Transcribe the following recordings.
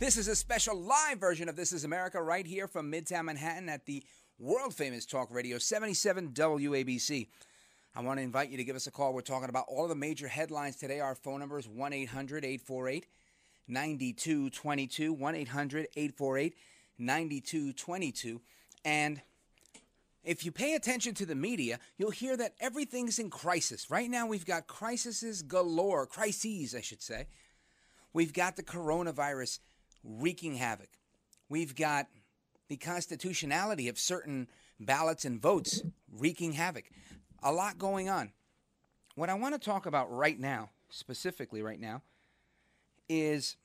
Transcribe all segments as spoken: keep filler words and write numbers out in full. This is a special live version of This is America right here from Midtown Manhattan at the world-famous Talk Radio seventy-seven W A B C. I want to invite you to give us a call. We're talking about all of the major headlines today. Our phone number is one eight hundred eight four eight nine two two two, one eight hundred eight four eight nine two two two. And if you pay attention to the media, you'll hear that everything's in crisis. Right now we've got crises galore, crises I should say. We've got the coronavirus wreaking havoc. We've got the constitutionality of certain ballots and votes wreaking havoc. A lot going on. What I want to talk about right now, specifically right now, is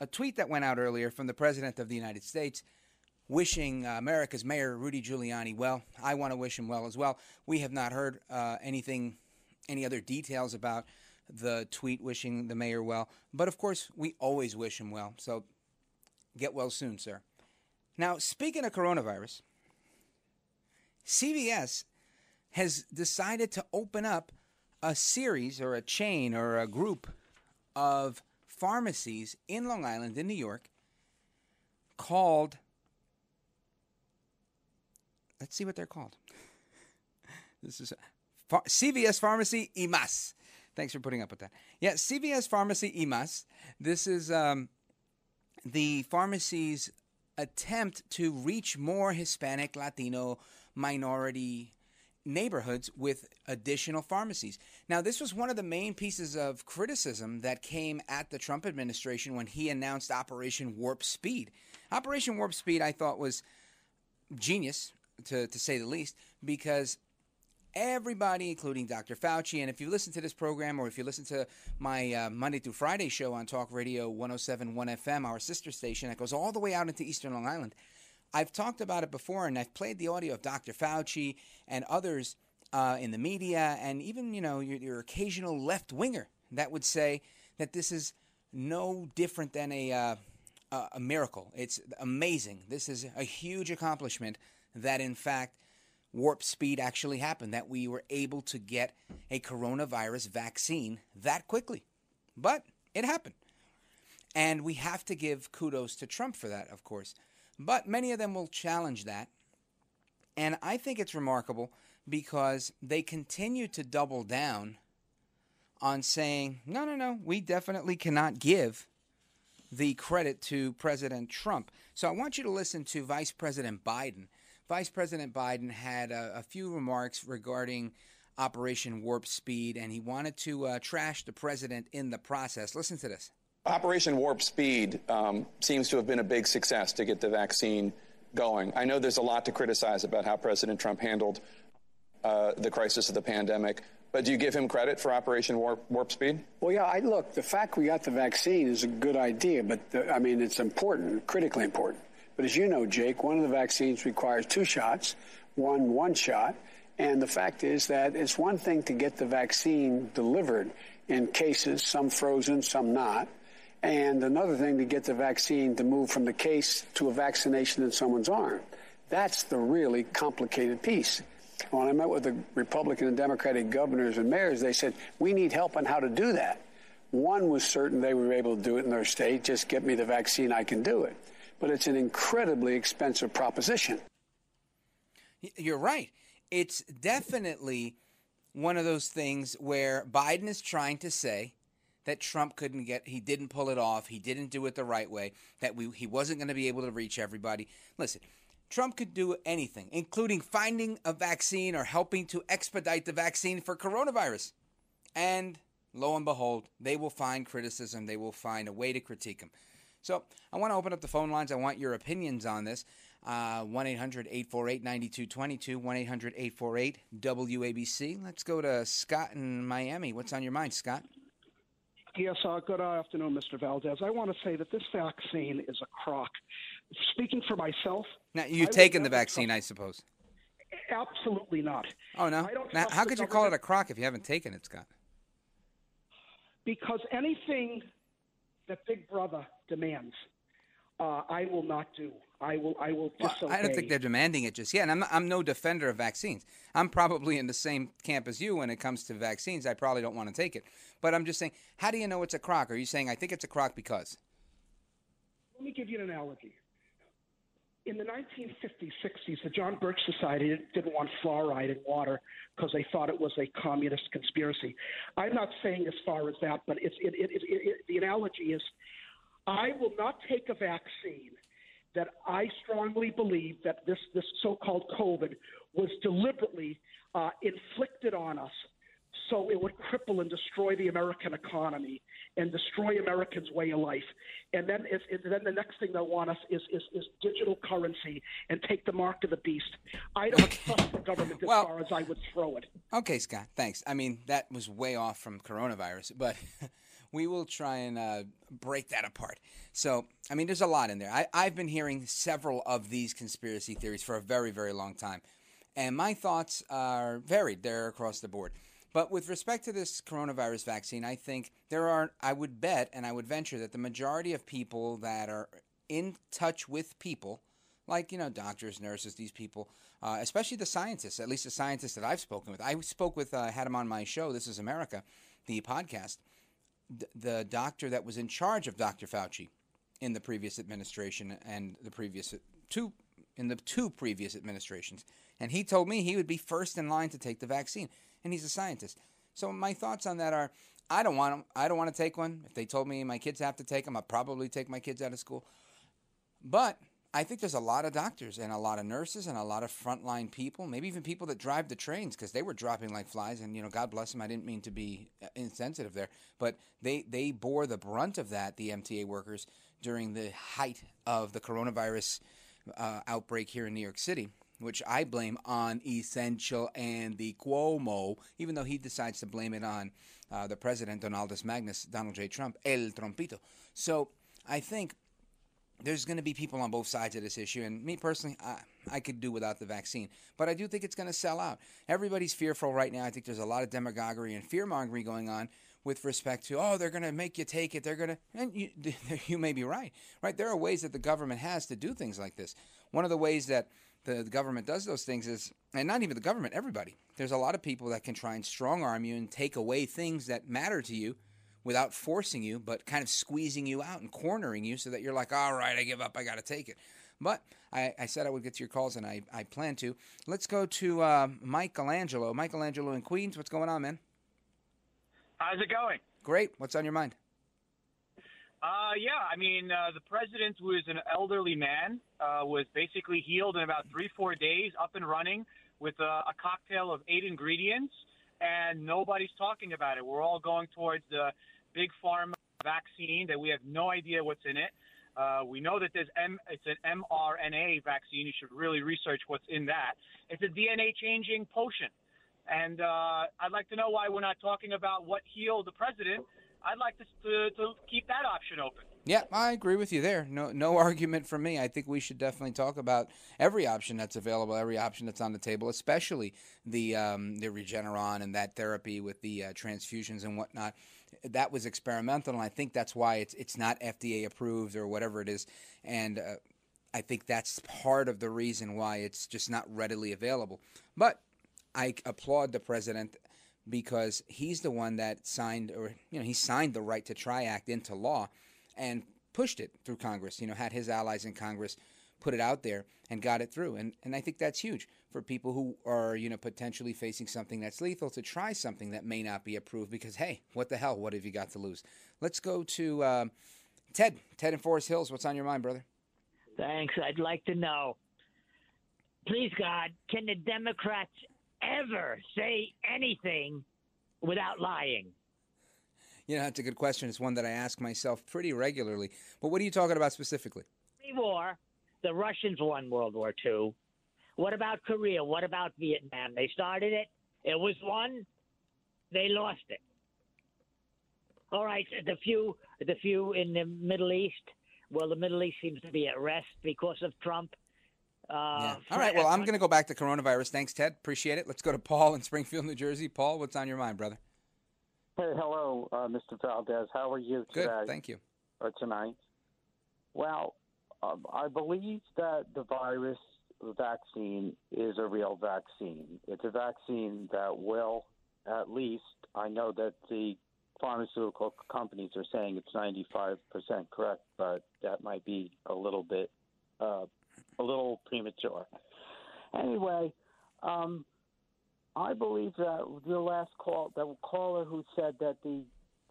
a tweet that went out earlier from the President of the United States wishing uh, America's Mayor Rudy Giuliani well. I want to wish him well as well. We have not heard uh, anything, any other details about the tweet wishing the mayor well. But of course, we always wish him well. So get well soon, sir. Now, speaking of coronavirus, C V S has decided to open up a series or a chain or a group of pharmacies in Long Island, in New York, called, let's see what they're called. This is a, C V S Pharmacy y más. Thanks for putting up with that. Yeah, C V S Pharmacy y más. This is um, the pharmacy's attempt to reach more Hispanic, Latino, minority neighborhoods with additional pharmacies. Now, this was one of the main pieces of criticism that came at the Trump administration when he announced Operation Warp Speed. Operation Warp Speed, I thought, was genius, to, to say the least, because everybody, including Doctor Fauci, and if you listen to this program or if you listen to my uh, Monday through Friday show on Talk Radio one oh seven point one F M, our sister station that goes all the way out into Eastern Long Island, I've talked about it before, and I've played the audio of Doctor Fauci and others uh, in the media, and even, you know, your, your occasional left winger that would say that this is no different than a uh, a miracle. It's amazing. This is a huge accomplishment that, in fact, Warp Speed actually happened, that we were able to get a coronavirus vaccine that quickly. But it happened. And we have to give kudos to Trump for that, of course. But many of them will challenge that. And I think it's remarkable because they continue to double down on saying, no, no, no, we definitely cannot give the credit to President Trump. So I want you to listen to Vice President Biden. Vice President Biden had a, a few remarks regarding Operation Warp Speed, and he wanted to uh, trash the president in the process. Listen to this. Operation Warp Speed um, seems to have been a big success to get the vaccine going. I know there's a lot to criticize about how President Trump handled uh, the crisis of the pandemic, but do you give him credit for Operation Warp, Warp Speed? Well, yeah, I, look, the fact we got the vaccine is a good idea, but, the, I mean, it's important, critically important. But as you know, Jake, one of the vaccines requires two shots, one one shot. And the fact is that it's one thing to get the vaccine delivered in cases, some frozen, some not. And another thing to get the vaccine to move from the case to a vaccination in someone's arm. That's the really complicated piece. When I met with the Republican and Democratic governors and mayors, they said, we need help on how to do that. One was certain they were able to do it in their state. Just get me the vaccine, I can do it. But it's an incredibly expensive proposition. You're right. It's definitely one of those things where Biden is trying to say that Trump couldn't get, he didn't pull it off, he didn't do it the right way, that we, he wasn't going to be able to reach everybody. Listen, Trump could do anything, including finding a vaccine or helping to expedite the vaccine for coronavirus. And lo and behold, they will find criticism. They will find a way to critique him. So I want to open up the phone lines. I want your opinions on this. Uh, one eight hundred eight four eight nine two two two, one eight hundred eight four eight W A B C. Let's go to Scott in Miami. What's on your mind, Scott? Yes, uh, good afternoon, Mister Valdez. I want to say that this vaccine is a crock. Speaking for myself... Now, you've I taken the vaccine, trust- I suppose. Absolutely not. Oh, no? Now, how could you government- call it a crock if you haven't taken it, Scott? Because anything that Big Brother demands, uh, I will not do. I will I will disobey. Well, I don't think they're demanding it just yet. And I'm, not, I'm no defender of vaccines. I'm probably in the same camp as you when it comes to vaccines. I probably don't want to take it. But I'm just saying, how do you know it's a crock? Are you saying, I think it's a crock because? Let me give you an analogy. In the nineteen fifties, sixties, the John Birch Society didn't want fluoride in water because they thought it was a communist conspiracy. I'm not saying as far as that, but it's, it, it, it, it, the analogy is, I will not take a vaccine that I strongly believe that this, this so-called COVID was deliberately uh, inflicted on us so it would cripple and destroy the American economy and destroy Americans' way of life. And then it's, and then the next thing they'll want us is, is, is digital currency and take the mark of the beast. I don't okay. trust the government as well, far as I would throw it. Okay, Scott, thanks. I mean, that was way off from coronavirus, but... We will try and uh, break that apart. So, I mean, there's a lot in there. I, I've been hearing several of these conspiracy theories for a very, very long time. And my thoughts are varied. They're across the board. But with respect to this coronavirus vaccine, I think there are, I would bet and I would venture that the majority of people that are in touch with people, like, you know, doctors, nurses, these people, uh, especially the scientists, at least the scientists that I've spoken with. I spoke with, uh, had him on my show, This Is America, the podcast. The doctor that was in charge of Doctor Fauci in the previous administration and the previous two in the two previous administrations. And he told me he would be first in line to take the vaccine. And he's a scientist. So my thoughts on that are, I don't want them. I don't want to take one. If they told me my kids have to take them, I'll probably take my kids out of school. But I think there's a lot of doctors and a lot of nurses and a lot of frontline people, maybe even people that drive the trains because they were dropping like flies. And, you know, God bless them. I didn't mean to be insensitive there, but they, they bore the brunt of that, the M T A workers, during the height of the coronavirus uh, outbreak here in New York City, which I blame on Essential and the Cuomo, even though he decides to blame it on uh, the president, Donaldus Magnus, Donald J. Trump, El Trumpito. So I think there's going to be people on both sides of this issue. And me personally, I, I could do without the vaccine. But I do think it's going to sell out. Everybody's fearful right now. I think there's a lot of demagoguery and fear-mongering going on with respect to, oh, they're going to make you take it. They're going to – and you, you may be right, right? There are ways that the government has to do things like this. One of the ways that the government does those things is – and not even the government, everybody. There's a lot of people that can try and strong-arm you and take away things that matter to you without forcing you, but kind of squeezing you out and cornering you so that you're like, all right, I give up. I got to take it. But I, I said I would get to your calls, and I, I plan to. Let's go to uh, Michelangelo. Michelangelo in Queens. What's going on, man? How's it going? Great. What's on your mind? Uh, yeah, I mean, uh, the president was an elderly man, uh, was basically healed in about three, four days, up and running with a, a cocktail of eight ingredients, and nobody's talking about it. We're all going towards the big pharma vaccine that we have no idea what's in it. Uh, we know that there's M, it's an mRNA vaccine. You should really research what's in that. It's a D N A-changing potion. And uh, I'd like to know why we're not talking about what healed the president. I'd like to, to, to keep that option open. Yeah, I agree with you there. No no argument from me. I think we should definitely talk about every option that's available, every option that's on the table, especially the um, the Regeneron and that therapy with the uh, transfusions and whatnot. That was experimental, and I think that's why it's it's not F D A approved or whatever it is. And uh, I think that's part of the reason why it's just not readily available. But I applaud the president because he's the one that signed, or you know, he signed the Right to Try Act into law and pushed it through Congress, you know, had his allies in Congress put it out there and got it through. And and I think that's huge. for people who are, you know, potentially facing something that's lethal to try something that may not be approved because, hey, what the hell? What have you got to lose? Let's go to um, Ted. Ted in Forest Hills. What's on your mind, brother? Thanks. I'd like to know. Please, God, can the Democrats ever say anything without lying? You know, that's a good question. It's one that I ask myself pretty regularly. But what are you talking about specifically? War. The Russians won World War Two. What about Korea? What about Vietnam? They started it. It was won. They lost it. All right, the few, the few in the Middle East. Well, the Middle East seems to be at rest because of Trump. Uh, yeah. All right, well, I'm going to go back to coronavirus. Thanks, Ted. Appreciate it. Let's go to Paul in Springfield, New Jersey. Paul, what's on your mind, brother? Hey, hello, uh, Mister Valdez. How are you today? Good, thank you. Or tonight? Well, um, I believe that the virus vaccine is a real vaccine. It's a vaccine that will, at least, I know that the pharmaceutical companies are saying it's ninety-five percent correct, but that might be a little bit, uh, a little premature. Anyway, um, I believe that the last call, the caller who said that the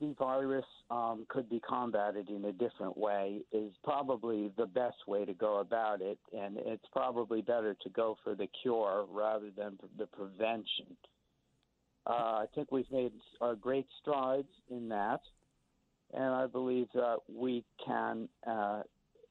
the virus um, could be combated in a different way is probably the best way to go about it, and it's probably better to go for the cure rather than the prevention. Uh, I think we've made uh, great strides in that, and I believe that we can, uh,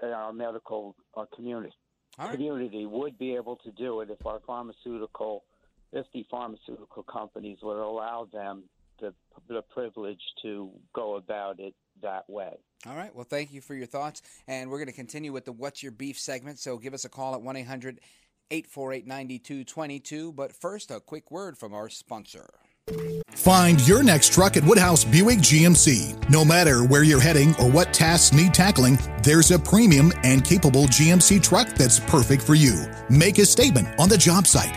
our medical our community, All right. community would be able to do it if our pharmaceutical, if the pharmaceutical companies would allow them The, the privilege to go about it that way. All right. Well, thank you for your thoughts. And we're going to continue with the What's Your Beef segment. So give us a call at one eight hundred eight four eight nine two two two. But first, a quick word from our sponsor. Find your next truck at Woodhouse Buick G M C. No matter where you're heading or what tasks need tackling, there's a premium and capable G M C truck that's perfect for you. Make a statement on the job site,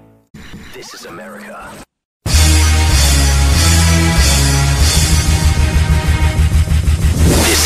This is America. This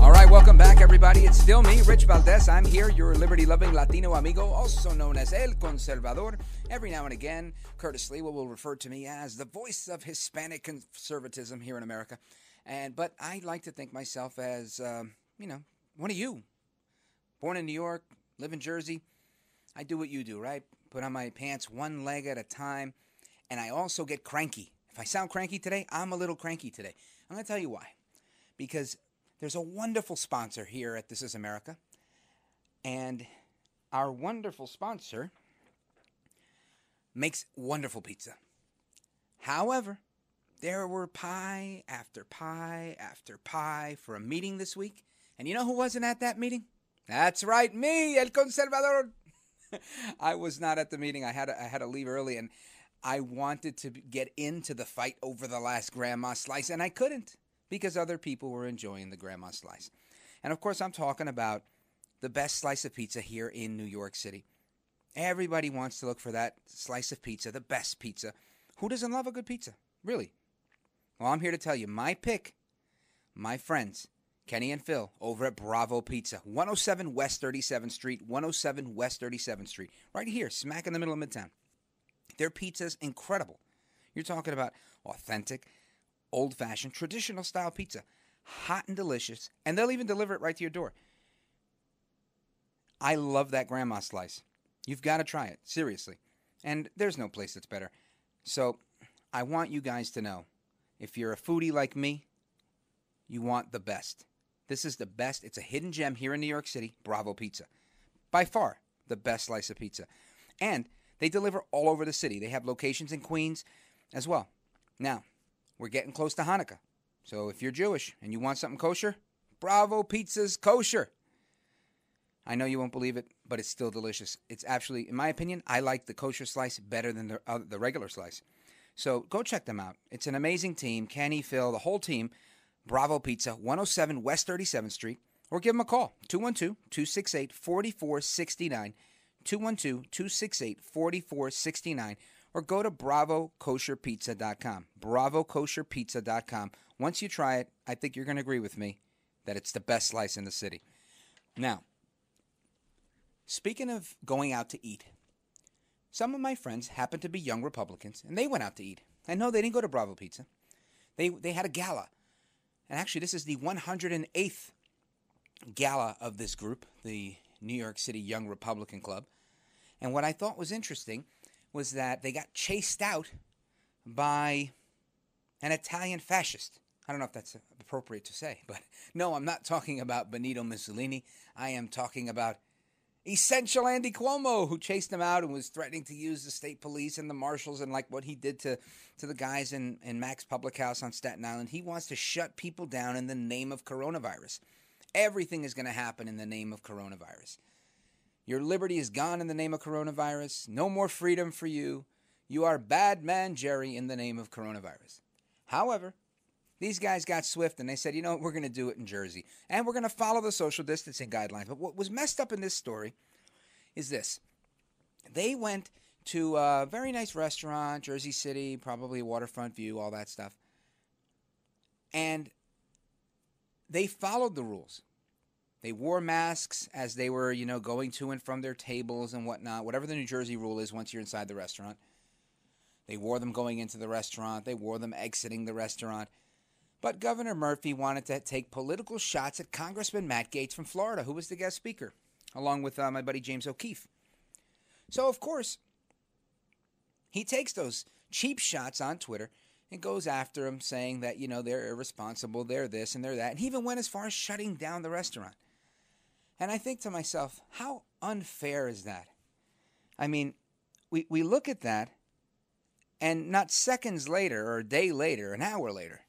All right, welcome back, everybody. It's still me, Rich Valdez. I'm here, your liberty-loving Latino amigo, also known as El Conservador. Every now and again, Curtis Lee will refer to me as the voice of Hispanic conservatism here in America. And But I like to think myself as, um, you know, one of you. Born in New York, live in Jersey. I do what you do, right? Put on my pants one leg at a time. And I also get cranky. If I sound cranky today, I'm a little cranky today. I'm going to tell you why. Because there's a wonderful sponsor here at This Is America, and our wonderful sponsor makes wonderful pizza. However, there were pie after pie after pie for a meeting this week, and you know who wasn't at that meeting? That's right, me, El Conservador. I was not at the meeting. I had to, I had to leave early, and I wanted to get into the fight over the last grandma slice, and I couldn't, because other people were enjoying the grandma slice. And, of course, I'm talking about the best slice of pizza here in New York City. Everybody wants to look for that slice of pizza, the best pizza. Who doesn't love a good pizza? Really? Well, I'm here to tell you, my pick, my friends, Kenny and Phil, over at Bravo Pizza, one oh seven West thirty-seventh Street, one oh seven West thirty-seventh Street, right here, smack in the middle of Midtown. Their pizza's incredible. You're talking about authentic, old-fashioned, traditional-style pizza, hot and delicious, and they'll even deliver it right to your door. I love that grandma slice. You've got to try it, seriously. And there's no place that's better. So I want you guys to know, if you're a foodie like me, you want the best. This is the best. It's a hidden gem here in New York City, Bravo Pizza. By far, the best slice of pizza. And they deliver all over the city. They have locations in Queens as well. Now, we're getting close to Hanukkah. So if you're Jewish and you want something kosher, Bravo Pizza's kosher. I know you won't believe it, but it's still delicious. It's actually, in my opinion, I like the kosher slice better than the, uh, the regular slice. So go check them out. It's an amazing team. Kenny, Phil, the whole team. Bravo Pizza, one oh seven West thirty-seventh Street. Or give them a call, two one two, two six eight, four four six nine, two one two, two six eight, four four six nine, or go to bravo kosher pizza dot com, bravo kosher pizza dot com. Once you try it, I think you're going to agree with me that it's the best slice in the city. Now, speaking of going out to eat, some of my friends happened to be young Republicans, and they went out to eat. And no, they didn't go to Bravo Pizza. They, they had a gala. And actually, this is the one hundred eighth gala of this group, the New York City Young Republican Club. And what I thought was interesting was that they got chased out by an Italian fascist. I don't know if that's appropriate to say, but no, I'm not talking about Benito Mussolini. I am talking about essential Andy Cuomo, who chased him out and was threatening to use the state police and the marshals and like what he did to, to the guys in, in Max Public House on Staten Island. He wants to shut people down in the name of coronavirus. Everything is going to happen in the name of coronavirus. Your liberty is gone in the name of coronavirus. No more freedom for you. You are bad man, Jerry, in the name of coronavirus. However, these guys got swift and they said, you know what, we're going to do it in Jersey. And we're going to follow the social distancing guidelines. But what was messed up in this story is this. They went to a very nice restaurant, Jersey City, probably waterfront view, all that stuff. And they followed the rules. They wore masks as they were, you know, going to and from their tables and whatnot, whatever the New Jersey rule is once you're inside the restaurant. They wore them going into the restaurant. They wore them exiting the restaurant. But Governor Murphy wanted to take political shots at Congressman Matt Gaetz from Florida, who was the guest speaker, along with uh, my buddy James O'Keefe. So, of course, he takes those cheap shots on Twitter and goes after him, saying that, you know, they're irresponsible, they're this and they're that. And he even went as far as shutting down the restaurant. And I think to myself, how unfair is that? I mean, we, we look at that, and not seconds later or a day later, an hour later,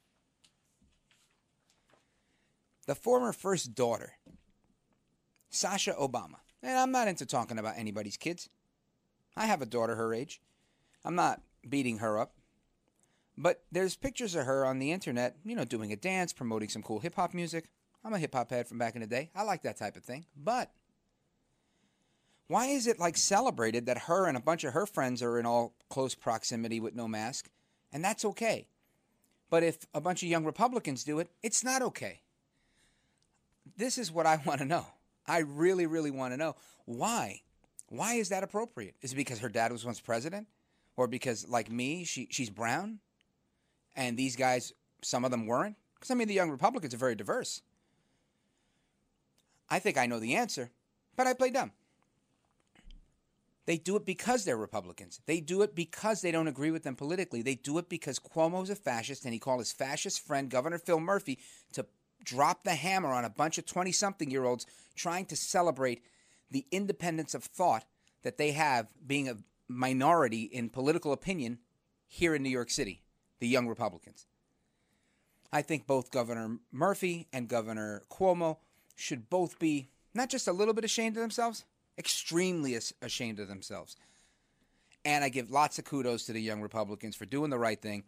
the former first daughter, Sasha Obama, and I'm not into talking about anybody's kids. I have a daughter her age. I'm not beating her up. But there's pictures of her on the internet, you know, doing a dance, promoting some cool hip-hop music. I'm a hip-hop head from back in the day. I like that type of thing. But why is it, like, celebrated that her and a bunch of her friends are in all close proximity with no mask? And that's okay. But if a bunch of young Republicans do it, it's not okay. This is what I want to know. I really, really want to know. Why? Why is that appropriate? Is it because her dad was once president? Or because, like me, she she's brown? And these guys, some of them weren't? Because, I mean, the young Republicans are very diverse. I think I know the answer, but I play dumb. They do it because they're Republicans. They do it because they don't agree with them politically. They do it because Cuomo's a fascist, and he called his fascist friend, Governor Phil Murphy, to drop the hammer on a bunch of twenty-something-year-olds trying to celebrate the independence of thought that they have being a minority in political opinion here in New York City. The young Republicans. I think both Governor Murphy and Governor Cuomo should both be not just a little bit ashamed of themselves, extremely ashamed of themselves. And I give lots of kudos to the young Republicans for doing the right thing.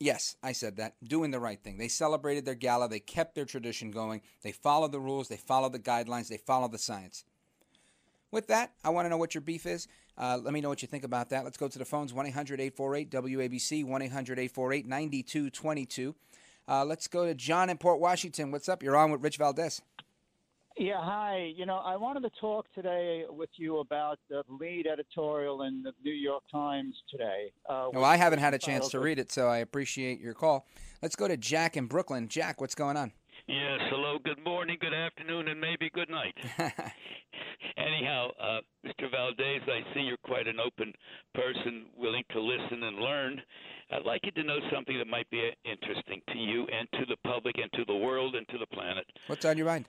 Yes, I said that, doing the right thing. They celebrated their gala. They kept their tradition going. They followed the rules. They followed the guidelines. They followed the science. With that, I want to know what your beef is. Uh, let me know what you think about that. Let's go to the phones, one eight hundred, eight four eight, W A B C, one eight hundred, eight four eight, nine two two two. Uh, let's go to John in Port Washington. What's up? You're on with Rich Valdez. Yeah, hi. You know, I wanted to talk today with you about the lead editorial in the New York Times today. Uh, well, I haven't had a chance to read it, so I appreciate your call. Let's go to Jack in Brooklyn. Jack, what's going on? Yes, hello, good morning, good afternoon, and maybe good night. Anyhow, uh, Mister Valdez, I see you're quite an open person, willing to listen and learn. I'd like you to know something that might be interesting to you and to the public and to the world and to the planet. What's on your mind?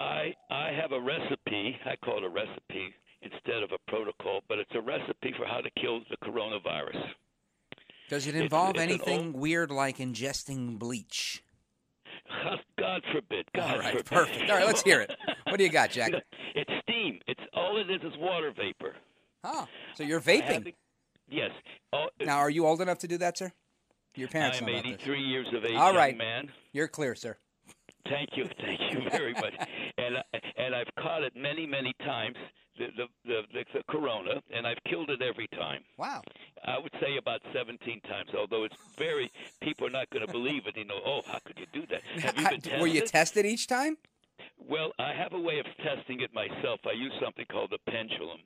I I have a recipe. I call it a recipe instead of a protocol, but it's a recipe for how to kill the coronavirus. Does it involve it's, it's anything old... weird like ingesting bleach? God forbid. God All right, forbid. Perfect. All right, let's hear it. What do you got, Jack? It's steam. It's all it is is water vapor. Oh, so you're vaping. To, yes. Oh, now, are you old enough to do that, sir? Your parents I'm eighty-three years of age, all right. young man. You're clear, sir. Thank you. Thank you very much. and, and I've caught it many, many times. The the, the the the corona, and I've killed it every time. Wow. I would say about seventeen times, although it's very, people are not going to believe it. You know, oh, how could you do that? Have you been tested? Were you tested each time? Well, I have a way of testing it myself. I use something called the pendulum.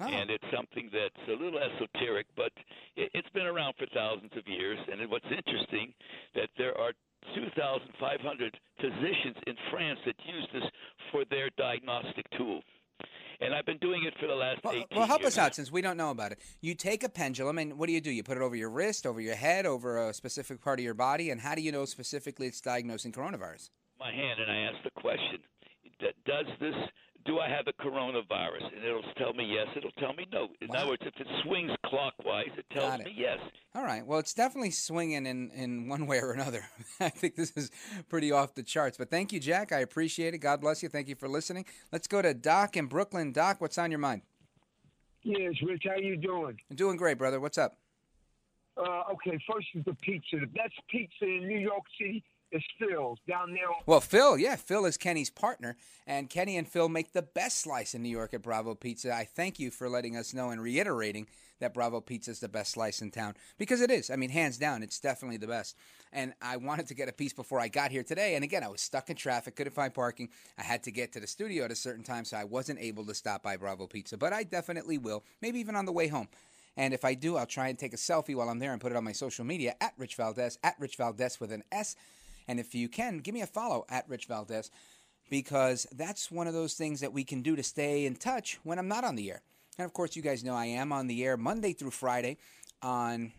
Oh. And it's something that's a little esoteric, but it, it's been around for thousands of years. And what's interesting, that there are two thousand five hundred physicians in France that use this for their diagnostic tool. And I've been doing it for the last eighteen years. Well, help us out, since we don't know about it. You take a pendulum, and what do you do? You put it over your wrist, over your head, over a specific part of your body, and how do you know specifically it's diagnosing coronavirus? My hand, and I ask the question, does this, do I have the coronavirus? And it'll tell me yes, it'll tell me no. In wow. other words, if it swings clockwise, it tells it. me yes. All right. Well, it's definitely swinging in, in one way or another. I think this is pretty off the charts. But thank you, Jack. I appreciate it. God bless you. Thank you for listening. Let's go to Doc in Brooklyn. Doc, what's on your mind? Yes, Rich. How you doing? I'm doing great, brother. What's up? Uh, okay, first is the pizza. The best pizza in New York City. It's Phil's down there. Well, Phil, yeah, Phil is Kenny's partner, and Kenny and Phil make the best slice in New York at Bravo Pizza. I thank you for letting us know and reiterating that Bravo Pizza is the best slice in town, because it is. I mean, hands down, it's definitely the best. And I wanted to get a piece before I got here today, and again, I was stuck in traffic, couldn't find parking. I had to get to the studio at a certain time, so I wasn't able to stop by Bravo Pizza, but I definitely will, maybe even on the way home. And if I do, I'll try and take a selfie while I'm there and put it on my social media, at Rich Valdez, at Rich Valdez with an S. And if you can, give me a follow at Rich Valdez, because that's one of those things that we can do to stay in touch when I'm not on the air. And, of course, you guys know I am on the air Monday through Friday on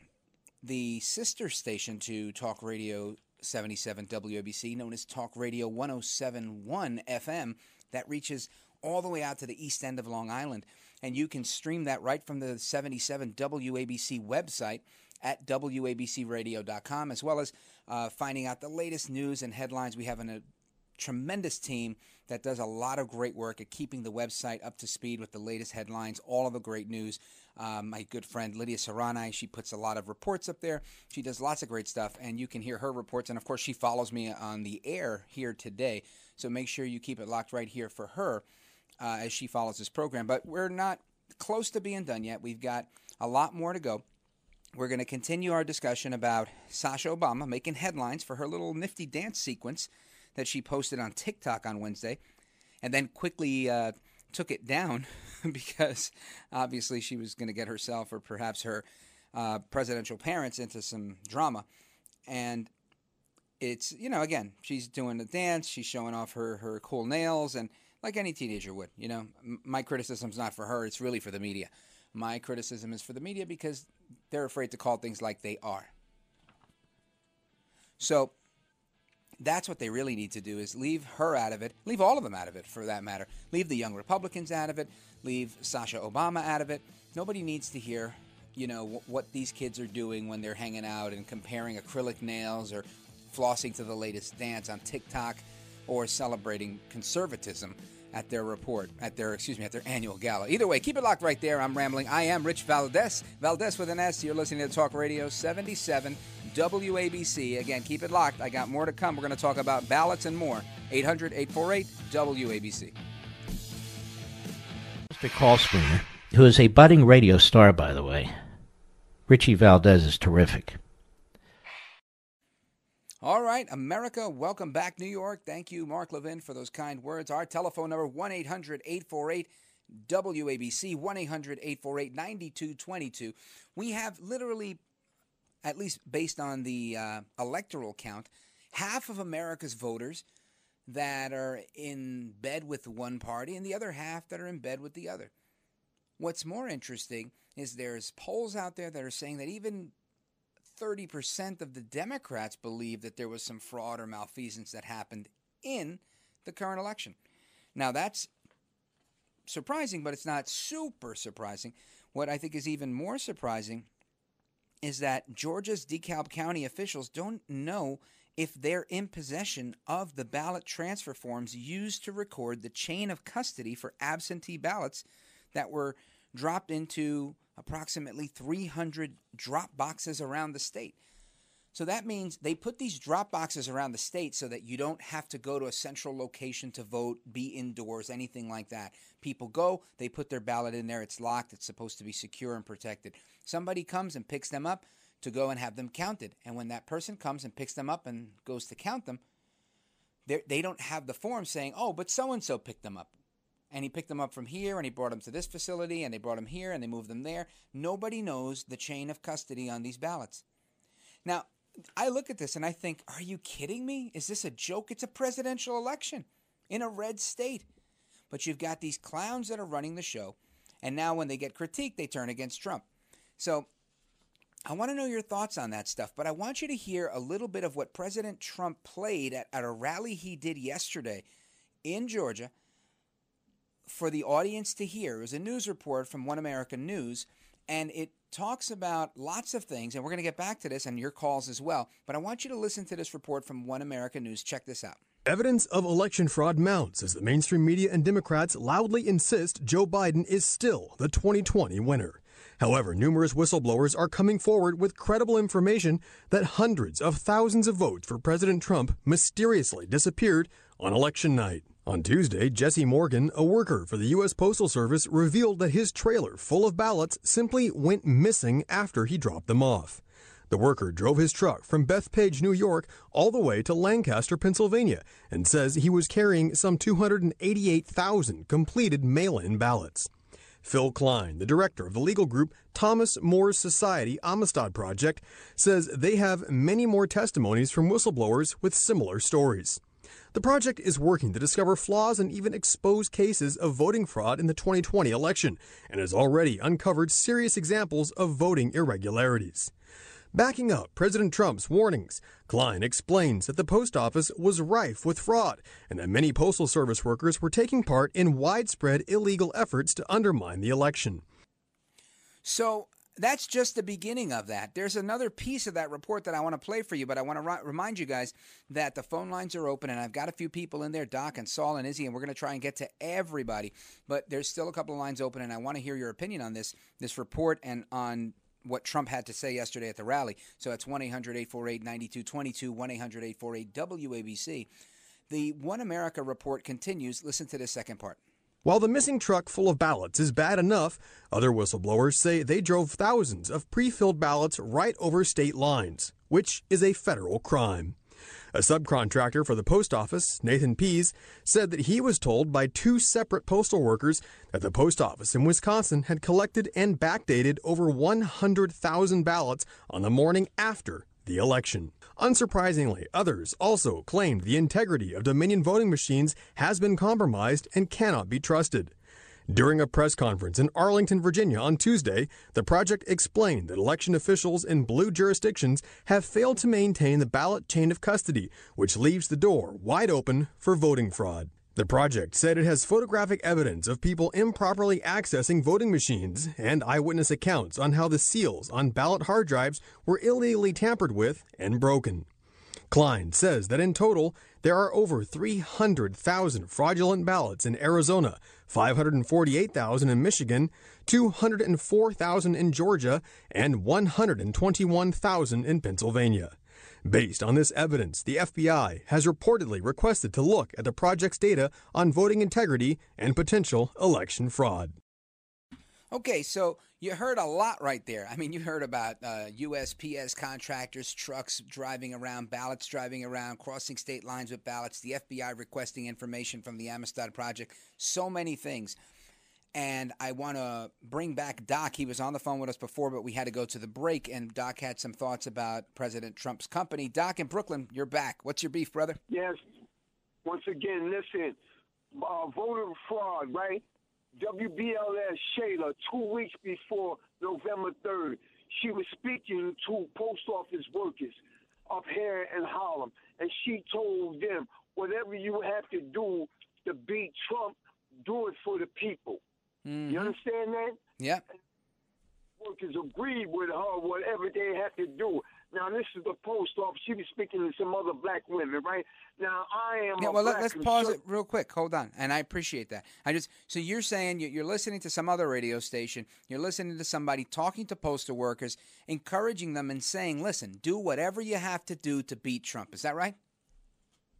the sister station to Talk Radio seventy-seven W A B C, known as Talk Radio one oh seven point one F M, that reaches all the way out to the east end of Long Island. And you can stream that right from the seventy-seven W A B C website at W A B C radio dot com, as well as uh, finding out the latest news and headlines. We have an, a tremendous team that does a lot of great work at keeping the website up to speed with the latest headlines, all of the great news. Um, my good friend Lydia Serrani, she puts a lot of reports up there. She does lots of great stuff, and you can hear her reports. And, of course, she follows me on the air here today, so make sure you keep it locked right here for her uh, as she follows this program. But we're not close to being done yet. We've got a lot more to go. We're going to continue our discussion about Sasha Obama making headlines for her little nifty dance sequence that she posted on TikTok on Wednesday, and then quickly uh, took it down because obviously she was going to get herself or perhaps her uh, presidential parents into some drama. And it's, you know, again, she's doing the dance. She's showing off her, her cool nails, and like any teenager would, you know, m- my criticism's not for her. It's really for the media. My criticism is for the media because they're afraid to call things like they are. So that's what they really need to do, is leave her out of it, leave all of them out of it for that matter, leave the young Republicans out of it, leave Sasha Obama out of it. Nobody needs to hear, you know, w- what these kids are doing when they're hanging out and comparing acrylic nails or flossing to the latest dance on TikTok or celebrating conservatism at their report, at their, excuse me, at their annual gala. Either way, keep it locked right there. I'm rambling. I am Rich Valdez, Valdez with an S. You're listening to Talk Radio seventy-seven W A B C. Again, keep it locked. I got more to come. We're going to talk about ballots and more. eight hundred, eight four eight, W A B C. Mister Call Screener, who is a budding radio star, by the way. Richie Valdez is terrific. All right, America, welcome back, New York. Thank you, Mark Levin, for those kind words. Our telephone number, one eight hundred, eight four eight, W A B C, one eight hundred, eight four eight, nine two two two. We have literally, at least based on the uh, electoral count, half of America's voters that are in bed with one party and the other half that are in bed with the other. What's more interesting is there's polls out there that are saying that even thirty percent of the Democrats believe that there was some fraud or malfeasance that happened in the current election. Now, that's surprising, but it's not super surprising. What I think is even more surprising is that Georgia's DeKalb County officials don't know if they're in possession of the ballot transfer forms used to record the chain of custody for absentee ballots that were dropped into approximately three hundred drop boxes around the state. So that means they put these drop boxes around the state so that you don't have to go to a central location to vote, be indoors, anything like that. People go, they put their ballot in there, it's locked, it's supposed to be secure and protected. Somebody comes and picks them up to go and have them counted. And when that person comes and picks them up and goes to count them, they don't have the form saying, oh, but so-and-so picked them up. And he picked them up from here, and he brought them to this facility, and they brought them here, and they moved them there. Nobody knows the chain of custody on these ballots. Now, I look at this and I think, are you kidding me? Is this a joke? It's a presidential election in a red state. But you've got these clowns that are running the show, and now when they get critiqued, they turn against Trump. So I want to know your thoughts on that stuff, but I want you to hear a little bit of what President Trump played at, at a rally he did yesterday in Georgia for the audience to hear. It was a news report from One America News, and it talks about lots of things, and we're going to get back to this and your calls as well, but I want you to listen to this report from One America News. Check this out. Evidence of election fraud mounts as the mainstream media and Democrats loudly insist Joe Biden is still the twenty twenty winner. However, numerous whistleblowers are coming forward with credible information that hundreds of thousands of votes for President Trump mysteriously disappeared on election night. On Tuesday, Jesse Morgan, a worker for the U S Postal Service, revealed that his trailer full of ballots simply went missing after he dropped them off. The worker drove his truck from Bethpage, New York, all the way to Lancaster, Pennsylvania, and says he was carrying some two hundred eighty-eight thousand completed mail-in ballots. Phil Klein, the director of the legal group Thomas More Society Amistad Project, says they have many more testimonies from whistleblowers with similar stories. The project is working to discover flaws and even expose cases of voting fraud in the twenty twenty election and has already uncovered serious examples of voting irregularities. Backing up President Trump's warnings, Klein explains that the post office was rife with fraud and that many Postal Service workers were taking part in widespread illegal efforts to undermine the election. So that's just the beginning of that. There's another piece of that report that I want to play for you, but I want to ri- remind you guys that the phone lines are open, and I've got a few people in there, Doc and Saul and Izzy, and we're going to try and get to everybody. But there's still a couple of lines open, and I want to hear your opinion on this, this report and on what Trump had to say yesterday at the rally. So it's one eight hundred eight four eight nine two two two, one eight hundred eight four eight W A B C. The One America report continues. Listen to the second part. While the missing truck full of ballots is bad enough, other whistleblowers say they drove thousands of pre-filled ballots right over state lines, which is a federal crime. A subcontractor for the post office, Nathan Pease, said that he was told by two separate postal workers that the post office in Wisconsin had collected and backdated over one hundred thousand ballots on the morning after the election. Unsurprisingly, others also claimed the integrity of Dominion voting machines has been compromised and cannot be trusted. During a press conference in Arlington, Virginia on Tuesday, the project explained that election officials in blue jurisdictions have failed to maintain the ballot chain of custody, which leaves the door wide open for voting fraud. The project said it has photographic evidence of people improperly accessing voting machines and eyewitness accounts on how the seals on ballot hard drives were illegally tampered with and broken. Klein says that in total, there are over three hundred thousand fraudulent ballots in Arizona, five hundred forty-eight thousand in Michigan, two hundred four thousand in Georgia, and one hundred twenty-one thousand in Pennsylvania. Based on this evidence, the F B I has reportedly requested to look at the project's data on voting integrity and potential election fraud. Okay, so you heard a lot right there. I mean, you heard about uh, U S P S contractors, trucks driving around, ballots driving around, crossing state lines with ballots, the F B I requesting information from the Amistad Project, so many things. And I want to bring back Doc. He was on the phone with us before, but we had to go to the break, and Doc had some thoughts about President Trump's company. Doc in Brooklyn, you're back. What's your beef, brother? Yes. Once again, listen, uh, voter fraud, right? W B L S Shayla, two weeks before November third, she was speaking to post office workers up here in Harlem, and she told them, whatever you have to do to beat Trump, do it for the people. Mm-hmm. You understand that? Yeah. Well, workers agreed with her, whatever they had to do. Now, this is the post office. She was speaking to some other black women, right? Now, I am. Yeah, well, let's pause it real quick. Hold on. And I appreciate that. I just so you're saying you're listening to some other radio station. You're listening to somebody talking to postal workers, encouraging them and saying, listen, do whatever you have to do to beat Trump. Is that right?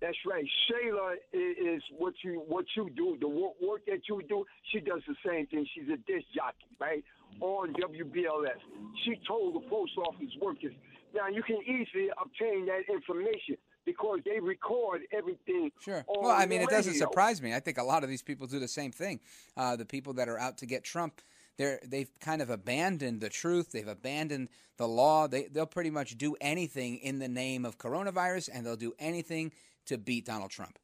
That's right. Shayla is what you what you do, the work, work that you do. She does the same thing. She's a disc jockey, right, on W B L S. She told the post office workers. Now, you can easily obtain that information because they record everything. Sure. Well, I mean, it doesn't surprise me. I think a lot of these people do the same thing. Uh, the people that are out to get Trump, they're, they've kind of abandoned the truth. They've abandoned the law. They, they'll pretty much do anything in the name of coronavirus, and they'll do anything to beat Donald Trump.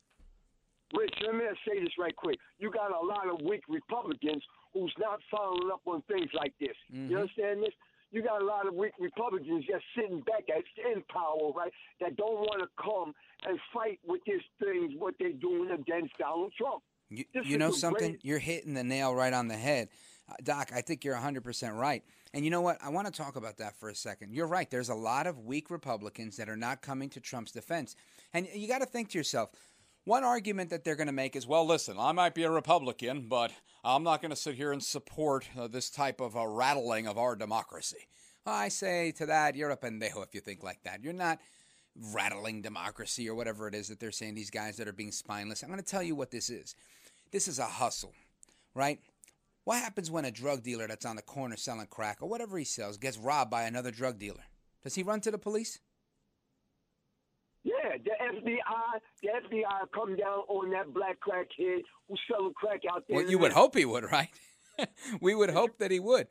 Rich, let me say this right quick. You got a lot of weak Republicans who's not following up on things like this. Mm-hmm. You understand this? You got a lot of weak Republicans just sitting back at in power, right, that don't want to come and fight with these things, what they're doing against Donald Trump. You, you know something? Great. You're hitting the nail right on the head. Uh, Doc, I think you're one hundred percent right. And you know what? I want to talk about that for a second. You're right. There's a lot of weak Republicans that are not coming to Trump's defense. And you got to think to yourself, one argument that they're going to make is, well, listen, I might be a Republican, but I'm not going to sit here and support uh, this type of uh, rattling of our democracy. I say to that, you're a pendejo if you think like that. You're not rattling democracy or whatever it is that they're saying, these guys that are being spineless. I'm going to tell you what this is. This is a hustle, right? What happens when a drug dealer that's on the corner selling crack or whatever he sells gets robbed by another drug dealer? Does he run to the police? Yeah, the F B I, the F B I come down on that black crackhead who's selling crack out there. Well, you would hope he would, right? We would hope that he would.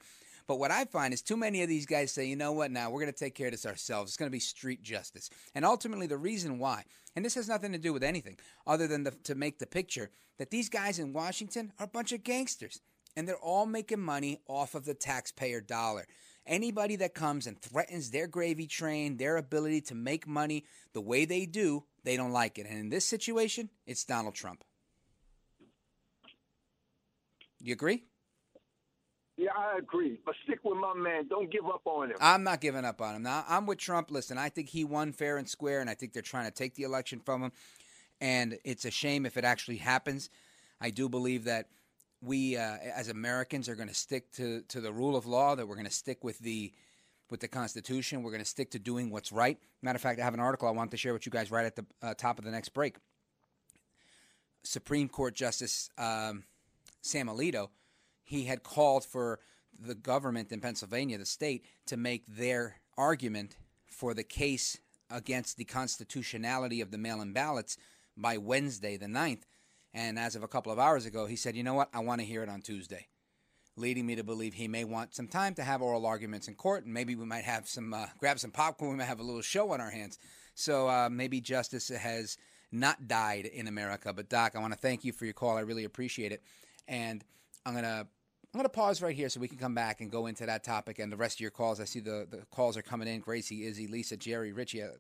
But what I find is too many of these guys say, you know what, now we're going to take care of this ourselves. It's going to be street justice. And ultimately the reason why, and this has nothing to do with anything other than the, to make the picture that these guys in Washington are a bunch of gangsters. And they're all making money off of the taxpayer dollar. Anybody that comes and threatens their gravy train, their ability to make money the way they do, they don't like it. And in this situation, it's Donald Trump. You agree? Yeah, I agree. But stick with my man. Don't give up on him. I'm not giving up on him. Now, I'm with Trump. Listen, I think he won fair and square, and I think they're trying to take the election from him. And it's a shame if it actually happens. I do believe that we, uh, as Americans, are going to stick to, to the rule of law, that we're going to stick with the with the Constitution. We're going to stick to doing what's right. Matter of fact, I have an article I want to share with you guys right at the uh, top of the next break. Supreme Court Justice um, Sam Alito, he had called for the government in Pennsylvania, the state, to make their argument for the case against the constitutionality of the mail-in ballots by Wednesday the ninth. And as of a couple of hours ago, he said, you know what, I want to hear it on Tuesday, leading me to believe he may want some time to have oral arguments in court, and maybe we might have some, uh, grab some popcorn, we might have a little show on our hands. So uh, maybe justice has not died in America. But, Doc, I want to thank you for your call. I really appreciate it. And I'm going to I'm gonna pause right here so we can come back and go into that topic and the rest of your calls. I see the, the calls are coming in. Gracie, Izzy, Lisa, Jerry, Richie. I'm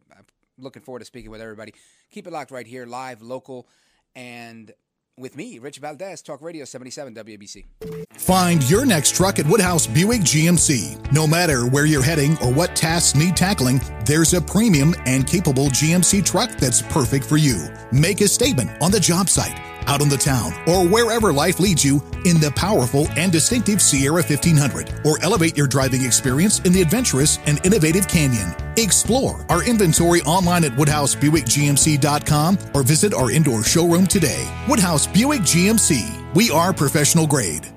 looking forward to speaking with everybody. Keep it locked right here, live, local, and with me, Rich Valdez, Talk Radio seventy-seven W A B C. Find your next truck at Woodhouse Buick G M C. No matter where you're heading or what tasks need tackling, there's a premium and capable G M C truck that's perfect for you. Make a statement on the job site, out on the town, or wherever life leads you in the powerful and distinctive Sierra fifteen hundred, or elevate your driving experience in the adventurous and innovative Canyon. Explore our inventory online at woodhouse buick g m c dot com or visit our indoor showroom today. Woodhouse Buick G M C. We are professional grade.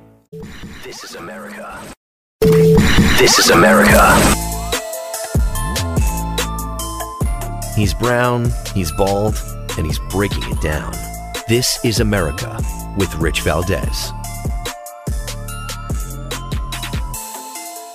This is America. This is America. He's brown, he's bald, and he's breaking it down. This is America with Rich Valdez.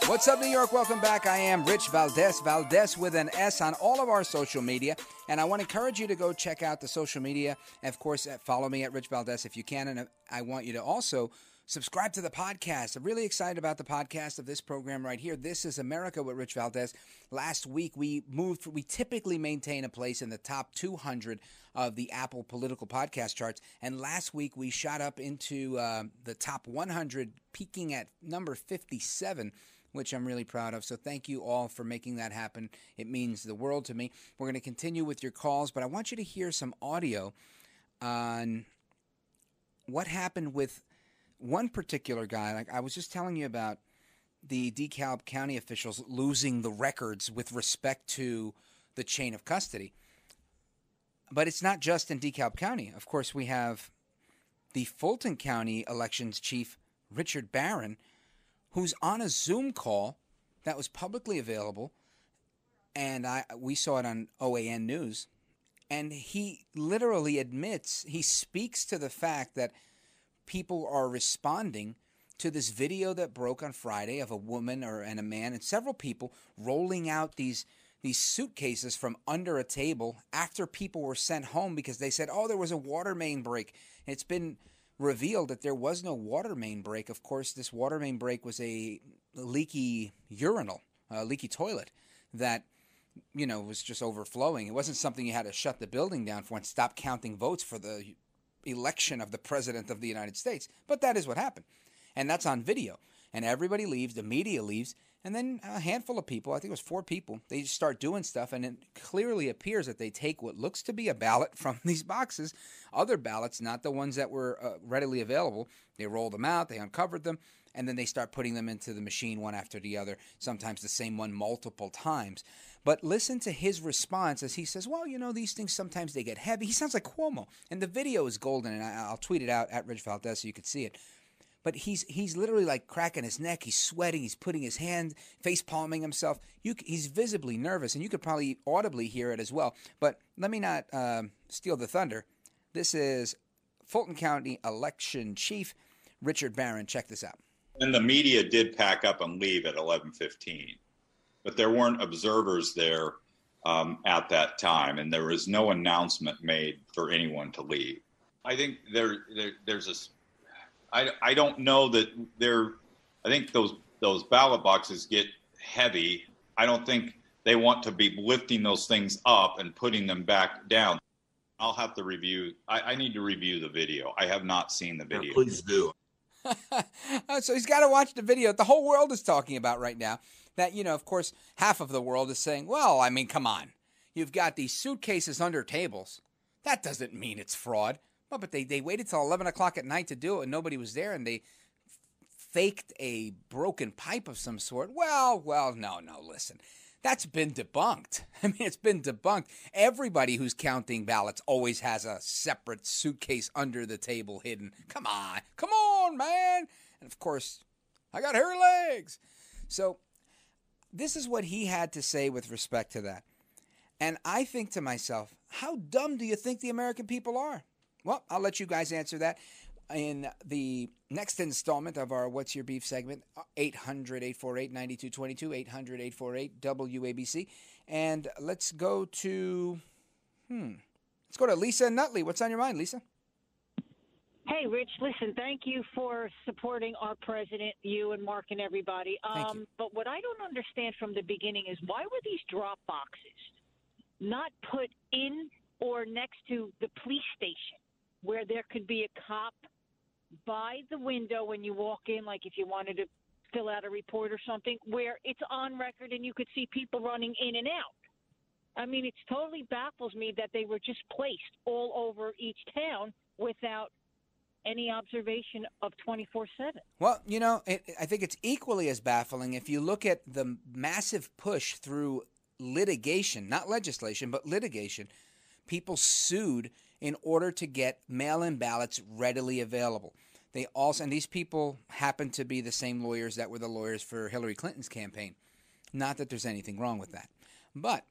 What's up, New York? Welcome back. I am Rich Valdez, Valdez with an S, on all of our social media. And I want to encourage you to go check out the social media. Of course, follow me at Rich Valdez if you can. And I want you to also subscribe to the podcast. I'm really excited about the podcast of this program right here. This is America with Rich Valdez. Last week, we moved, we typically maintain a place in the top two hundred of the Apple political podcast charts. And last week, we shot up into uh, the top one hundred, peaking at number fifty-seven which I'm really proud of. So thank you all for making that happen. It means the world to me. We're going to continue with your calls, but I want you to hear some audio on what happened with one particular guy. Like I was just telling you about the DeKalb County officials losing the records with respect to the chain of custody. But it's not just in DeKalb County. Of course, we have the Fulton County elections chief, Richard Barron, who's on a Zoom call that was publicly available, and I we saw it on O A N News, and he literally admits, he speaks to the fact that people are responding to this video that broke on Friday of a woman or and a man and several people rolling out these these suitcases from under a table after people were sent home because they said, oh, there was a water main break. And it's been revealed that there was no water main break. Of course, this water main break was a leaky urinal, a leaky toilet that, you know, was just overflowing. It wasn't something you had to shut the building down for and stop counting votes for the election of the president of the United States. But that is what happened. And that's on video. And everybody leaves, the media leaves, and then a handful of people, I think it was four people, they just start doing stuff, and it clearly appears that they take what looks to be a ballot from these boxes, other ballots, not the ones that were uh, readily available. They roll them out, they uncovered them, and then they start putting them into the machine one after the other, sometimes the same one multiple times. But listen to his response as he says, well, you know, these things sometimes they get heavy. He sounds like Cuomo, and the video is golden, and I- I'll tweet it out at Rich Valdez so you can see it. But he's he's literally like cracking his neck. He's sweating. He's putting his hand, face palming himself. You, he's visibly nervous, and you could probably audibly hear it as well. But let me not um, steal the thunder. This is Fulton County Election Chief Richard Barron. Check this out. And the media did pack up and leave at eleven fifteen, but there weren't observers there um, at that time, and there was no announcement made for anyone to leave. I think there, there there's a I, I don't know that they're I think those those ballot boxes get heavy. I don't think they want to be lifting those things up and putting them back down. I'll have to review. I, I need to review the video. I have not seen the video. Yeah, please do. So he's got to watch the video. The whole world is talking about right now that, you know, of course, half of the world is saying, well, I mean, come on. You've got these suitcases under tables. That doesn't mean it's fraud. Well, but they, they waited till eleven o'clock at night to do it, and nobody was there, and they faked a broken pipe of some sort. Well, well, no, no, listen. That's been debunked. I mean, it's been debunked. Everybody who's counting ballots always has a separate suitcase under the table hidden. Come on. Come on, man. And, of course, I got hairy legs. So this is what he had to say with respect to that. And I think to myself, how dumb do you think the American people are? Well, I'll let you guys answer that in the next installment of our What's Your Beef segment, eight hundred, eight four eight, nine two two two, eight hundred, eight four eight, W A B C. And let's go to, hmm, let's go to Lisa and Nutley. What's on your mind, Lisa? Hey, Rich, listen, thank you for supporting our president, you and Mark and everybody. Um, but what I don't understand from the beginning is why were these drop boxes not put in or next to the police station, where there could be a cop by the window when you walk in, like if you wanted to fill out a report or something, where it's on record and you could see people running in and out. I mean, it totally baffles me that they were just placed all over each town without any observation of twenty-four seven. Well, you know, it, I think it's equally as baffling if you look at the massive push through litigation, not legislation, but litigation. People sued in order to get mail-in ballots readily available. They also, and these people happen to be the same lawyers that were the lawyers for Hillary Clinton's campaign. Not that there's anything wrong with that. But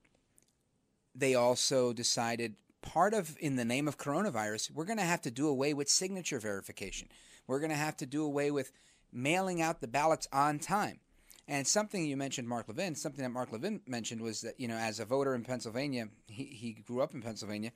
they also decided part of, in the name of coronavirus, we're going to have to do away with signature verification. We're going to have to do away with mailing out the ballots on time. And something you mentioned, Mark Levin, something that Mark Levin mentioned was that, you know, as a voter in Pennsylvania, he, he grew up in Pennsylvania,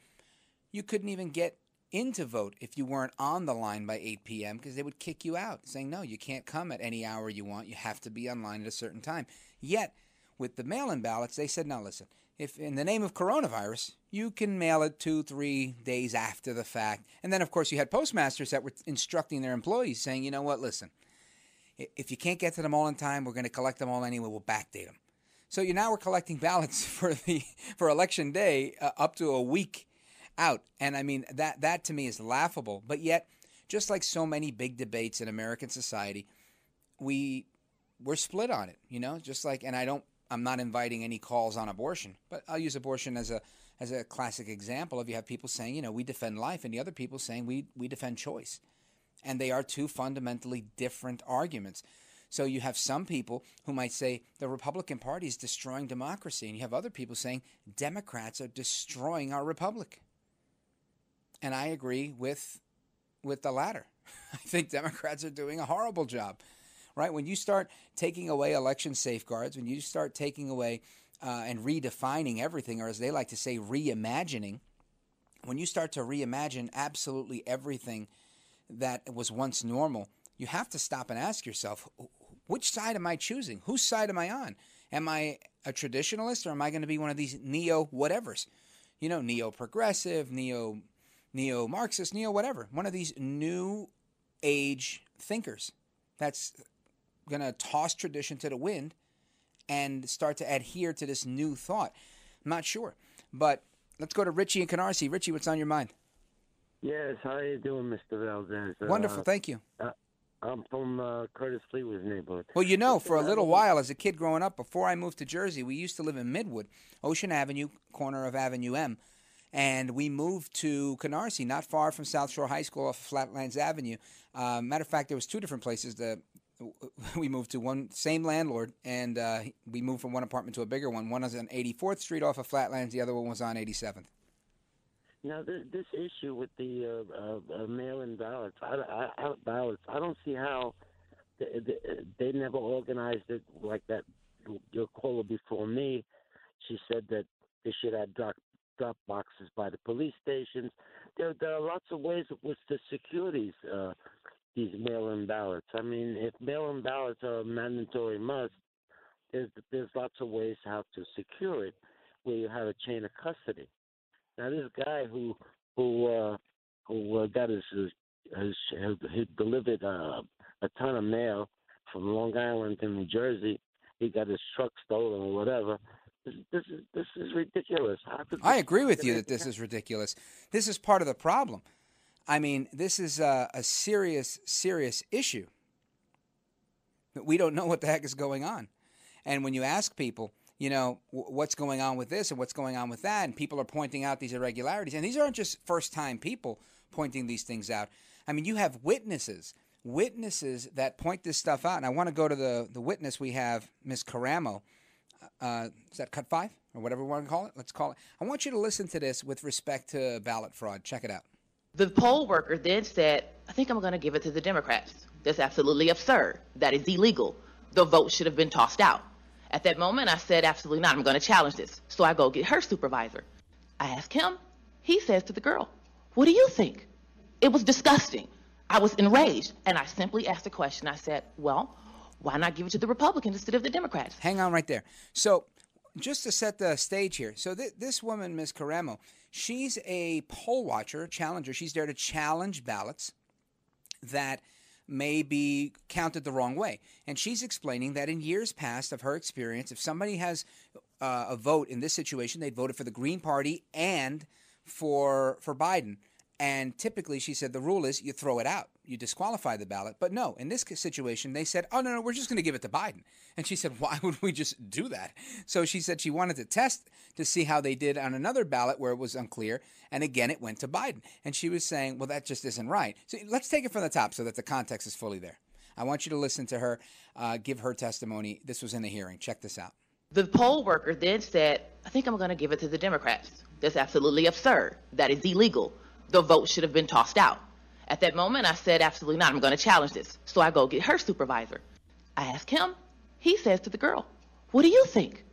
you couldn't even get in to vote if you weren't on the line by eight p.m. because they would kick you out, saying, no, you can't come at any hour you want. You have to be online at a certain time. Yet, with the mail-in ballots, they said, no, listen, if in the name of coronavirus, you can mail it two, three days after the fact. And then, of course, you had postmasters that were instructing their employees, saying, you know what, listen, If you can't get to them all in time, we're going to collect them all anyway. We'll backdate them. So you now we're collecting ballots for the for election day uh, up to a week out. And I mean, that that to me is laughable. But yet, just like so many big debates in American society, we we're split on it, you know, just like, and I don't, I'm not inviting any calls on abortion, but I'll use abortion as a as a classic example of you have people saying, you know, we defend life, and the other people saying we we defend choice. And they are two fundamentally different arguments. So you have some people who might say the Republican Party is destroying democracy, and you have other people saying Democrats are destroying our republic. And I agree with with the latter. I think Democrats are doing a horrible job. Right? When you start taking away election safeguards, when you start taking away uh, and redefining everything, or as they like to say, reimagining, when you start to reimagine absolutely everything that was once normal, you have to stop and ask yourself, which side am I choosing? Whose side am I on? Am I a traditionalist, or am I going to be one of these neo-whatevers? You know, neo-progressive, neo, neo-Marxist, neo-whatever. One of these new age thinkers that's going to toss tradition to the wind and start to adhere to this new thought. I'm not sure. But let's go to Richie and Canarsie. Richie, what's on your mind? Yes, how are you doing, Mister Valdez? Wonderful, uh, thank you. Uh, I'm from uh, Curtis Fleetwood's neighborhood. Well, you know, for a little while as a kid growing up, before I moved to Jersey, we used to live in Midwood, Ocean Avenue, corner of Avenue M, and we moved to Canarsie, not far from South Shore High School off Flatlands Avenue. Uh, matter of fact, there was two different places that we moved to, one same landlord, and uh, we moved from one apartment to a bigger one. One was on eighty-fourth Street off of Flatlands. The other one was on eighty-seventh. Now, th- this issue with the uh, uh, uh, mail-in ballots, I, I, I, ballots, I don't see how th- th- they never organized it like that. Your caller before me, she said that they should have drop, drop boxes by the police stations. There, there are lots of ways with the securities, uh, these mail-in ballots. I mean, if mail-in ballots are a mandatory must, there's, there's lots of ways how to secure it where you have a chain of custody. Now this guy who who uh, who uh, got his his, his, his, his delivered uh, a ton of mail from Long Island to New Jersey. He got his truck stolen or whatever. This, this is this is ridiculous. How could I agree with you that this is ridiculous. This is part of the problem. I mean, this is a, a serious serious issue. We don't know what the heck is going on, and when you ask people, you know, what's going on with this and what's going on with that, and people are pointing out these irregularities. And these aren't just first-time people pointing these things out. I mean, you have witnesses, witnesses that point this stuff out. And I want to go to the, the witness we have, Miz Caramo. Uh, is that cut five or whatever we want to call it? Let's call it. I want you to listen to this with respect to ballot fraud. Check it out. The poll worker then said, I think I'm going to give it to the Democrats. That's absolutely absurd. That is illegal. The vote should have been tossed out. At that moment, I said, absolutely not. I'm going to challenge this. So I go get her supervisor. I ask him. He says to the girl, what do you think? It was disgusting. I was enraged. And I simply asked a question. I said, well, why not give it to the Republicans instead of the Democrats? Hang on right there. So just to set the stage here. So th- this woman, Miz Caramo, she's a poll watcher, challenger. She's there to challenge ballots that may be counted the wrong way. And she's explaining that in years past of her experience, if somebody has uh, a vote in this situation, they voted for the Green Party and for for Biden. And typically, she said, the rule is you throw it out. You disqualify the ballot. But no, in this situation, they said, oh, no, no, we're just going to give it to Biden. And she said, why would we just do that? So she said she wanted to test to see how they did on another ballot where it was unclear. And again, it went to Biden. And she was saying, well, that just isn't right. So let's take it from the top so that the context is fully there. I want you to listen to her, uh, give her testimony. This was in the hearing. Check this out. The poll worker then said, I think I'm going to give it to the Democrats. That's absolutely absurd. That is illegal. The vote should have been tossed out. At that moment, I said, absolutely not. I'm going to challenge this. So I go get her supervisor. I ask him. He says to the girl, what do you think?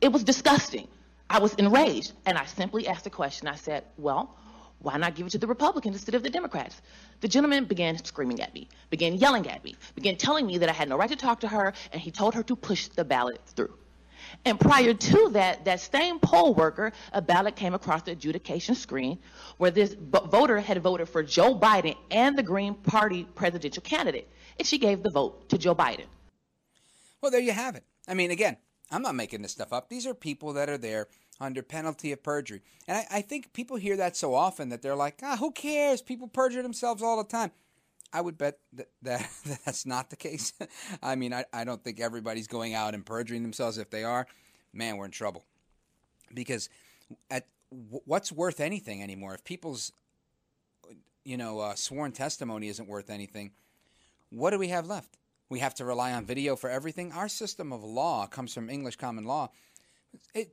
It was disgusting. I was enraged. And I simply asked a question. I said, well, why not give it to the Republicans instead of the Democrats? The gentleman began screaming at me, began yelling at me, began telling me that I had no right to talk to her, and he told her to push the ballot through. And prior to that, that same poll worker, a ballot came across the adjudication screen where this voter had voted for Joe Biden and the Green Party presidential candidate, and she gave the vote to Joe Biden. Well, there you have it. I mean, again, I'm not making this stuff up. These are people that are there under penalty of perjury. And I, I think people hear that so often that they're like, ah, who cares? People perjure themselves all the time. I would bet that, that that's not the case. I mean, I, I don't think everybody's going out and perjuring themselves. If they are, man, we're in trouble. Because at what's worth anything anymore? If people's, you know, uh, sworn testimony isn't worth anything, what do we have left? We have to rely on video for everything. Our system of law comes from English common law. It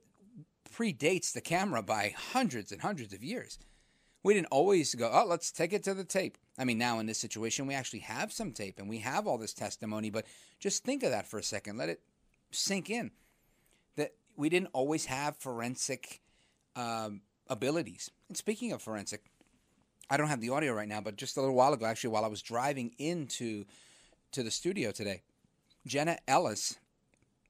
predates the camera by hundreds and hundreds of years. We didn't always go, oh, let's take it to the tape. I mean, now in this situation, we actually have some tape and we have all this testimony, but just think of that for a second. Let it sink in that we didn't always have forensic um, abilities. And speaking of forensic, I don't have the audio right now, but just a little while ago, actually, while I was driving into to the studio today, Jenna Ellis,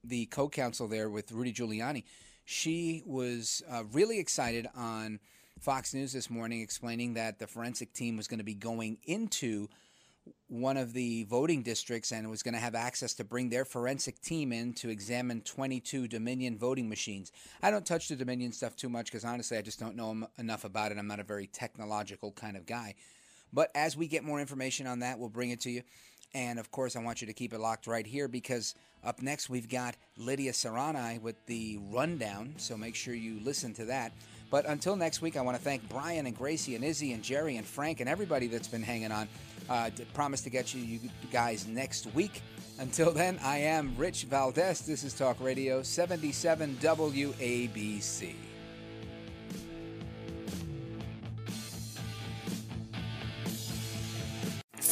the co-counsel there with Rudy Giuliani, she was uh, really excited on Fox News this morning, explaining that the forensic team was going to be going into one of the voting districts and was going to have access to bring their forensic team in to examine twenty-two Dominion voting machines. I don't touch the Dominion stuff too much because honestly, I just don't know enough about it. I'm not a very technological kind of guy. But as we get more information on that, we'll bring it to you. And of course, I want you to keep it locked right here because up next we've got Lydia Serrani with the rundown. So make sure you listen to that. But until next week, I want to thank Brian and Gracie and Izzy and Jerry and Frank and everybody that's been hanging on. Uh, to promise to get you, you guys next week. Until then, I am Rich Valdez. This is Talk Radio seventy-seven W A B C.